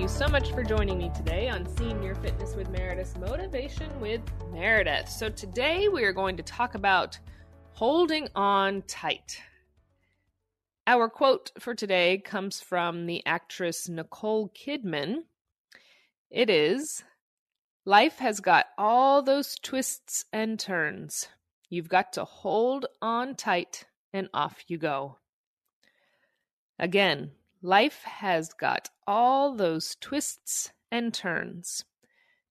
you so much for joining me today on Senior Fitness with Meredith's Motivation with Meredith. So today we are going to talk about holding on tight. Our quote for today comes from the actress Nicole Kidman. It is, "Life has got all those twists and turns. You've got to hold on tight and off you go." Again, life has got all those twists and turns.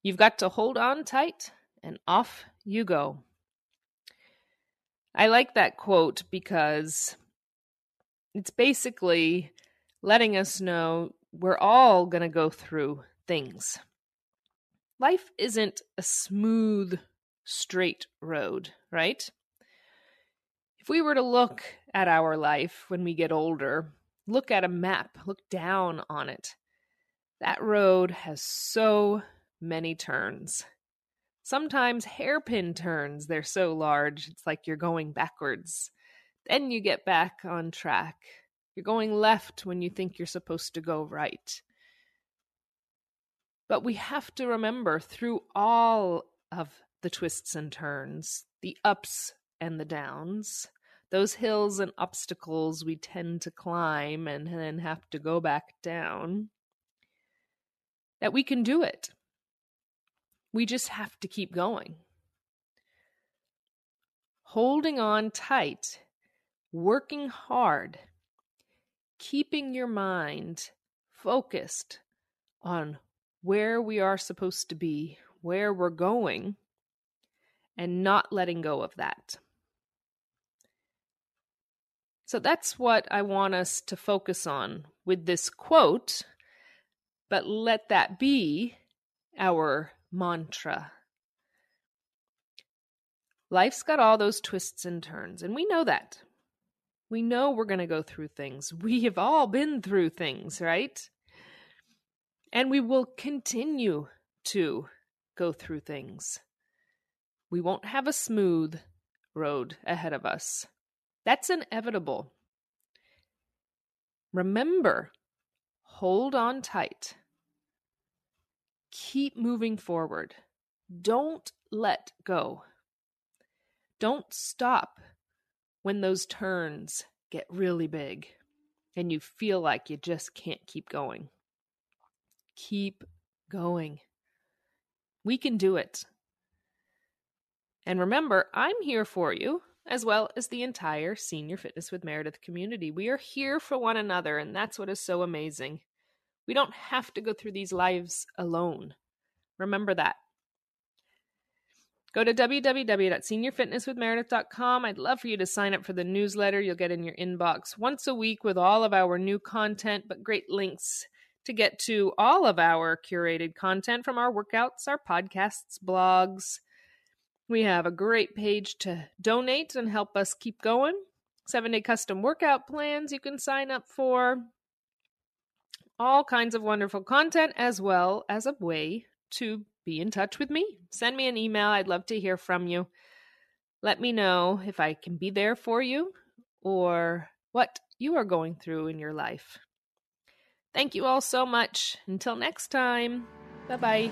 You've got to hold on tight and off you go. I like that quote because it's basically letting us know we're all going to go through things. Life isn't a smooth, straight road, right? If we were to look at our life when we get older, look at a map, look down on it. That road has so many turns. Sometimes hairpin turns, they're so large, it's like you're going backwards. Then you get back on track. You're going left when you think you're supposed to go right. But we have to remember through all of the twists and turns, the ups and the downs, those hills and obstacles we tend to climb and then have to go back down, that we can do it. We just have to keep going. Holding on tight, working hard, keeping your mind focused on where we are supposed to be, where we're going, and not letting go of that. So that's what I want us to focus on with this quote, but let that be our mantra. Life's got all those twists and turns, and we know that. We know we're going to go through things. We have all been through things, right? And we will continue to go through things. We won't have a smooth road ahead of us. That's inevitable. Remember, hold on tight. Keep moving forward. Don't let go. Don't stop when those turns get really big and you feel like you just can't keep going. Keep going. We can do it. And remember, I'm here for you, as well as the entire Senior Fitness with Meredith community. We are here for one another, and that's what is so amazing. We don't have to go through these lives alone. Remember that. Go to www.seniorfitnesswithmeredith.com. I'd love for you to sign up for the newsletter you'll get in your inbox once a week with all of our new content, but great links to get to all of our curated content from our workouts, our podcasts, blogs. We have a great page to donate and help us keep going. 7-day custom workout plans you can sign up for. All kinds of wonderful content, as well as a way to be in touch with me. Send me an email. I'd love to hear from you. Let me know if I can be there for you or what you are going through in your life. Thank you all so much. Until next time, bye-bye.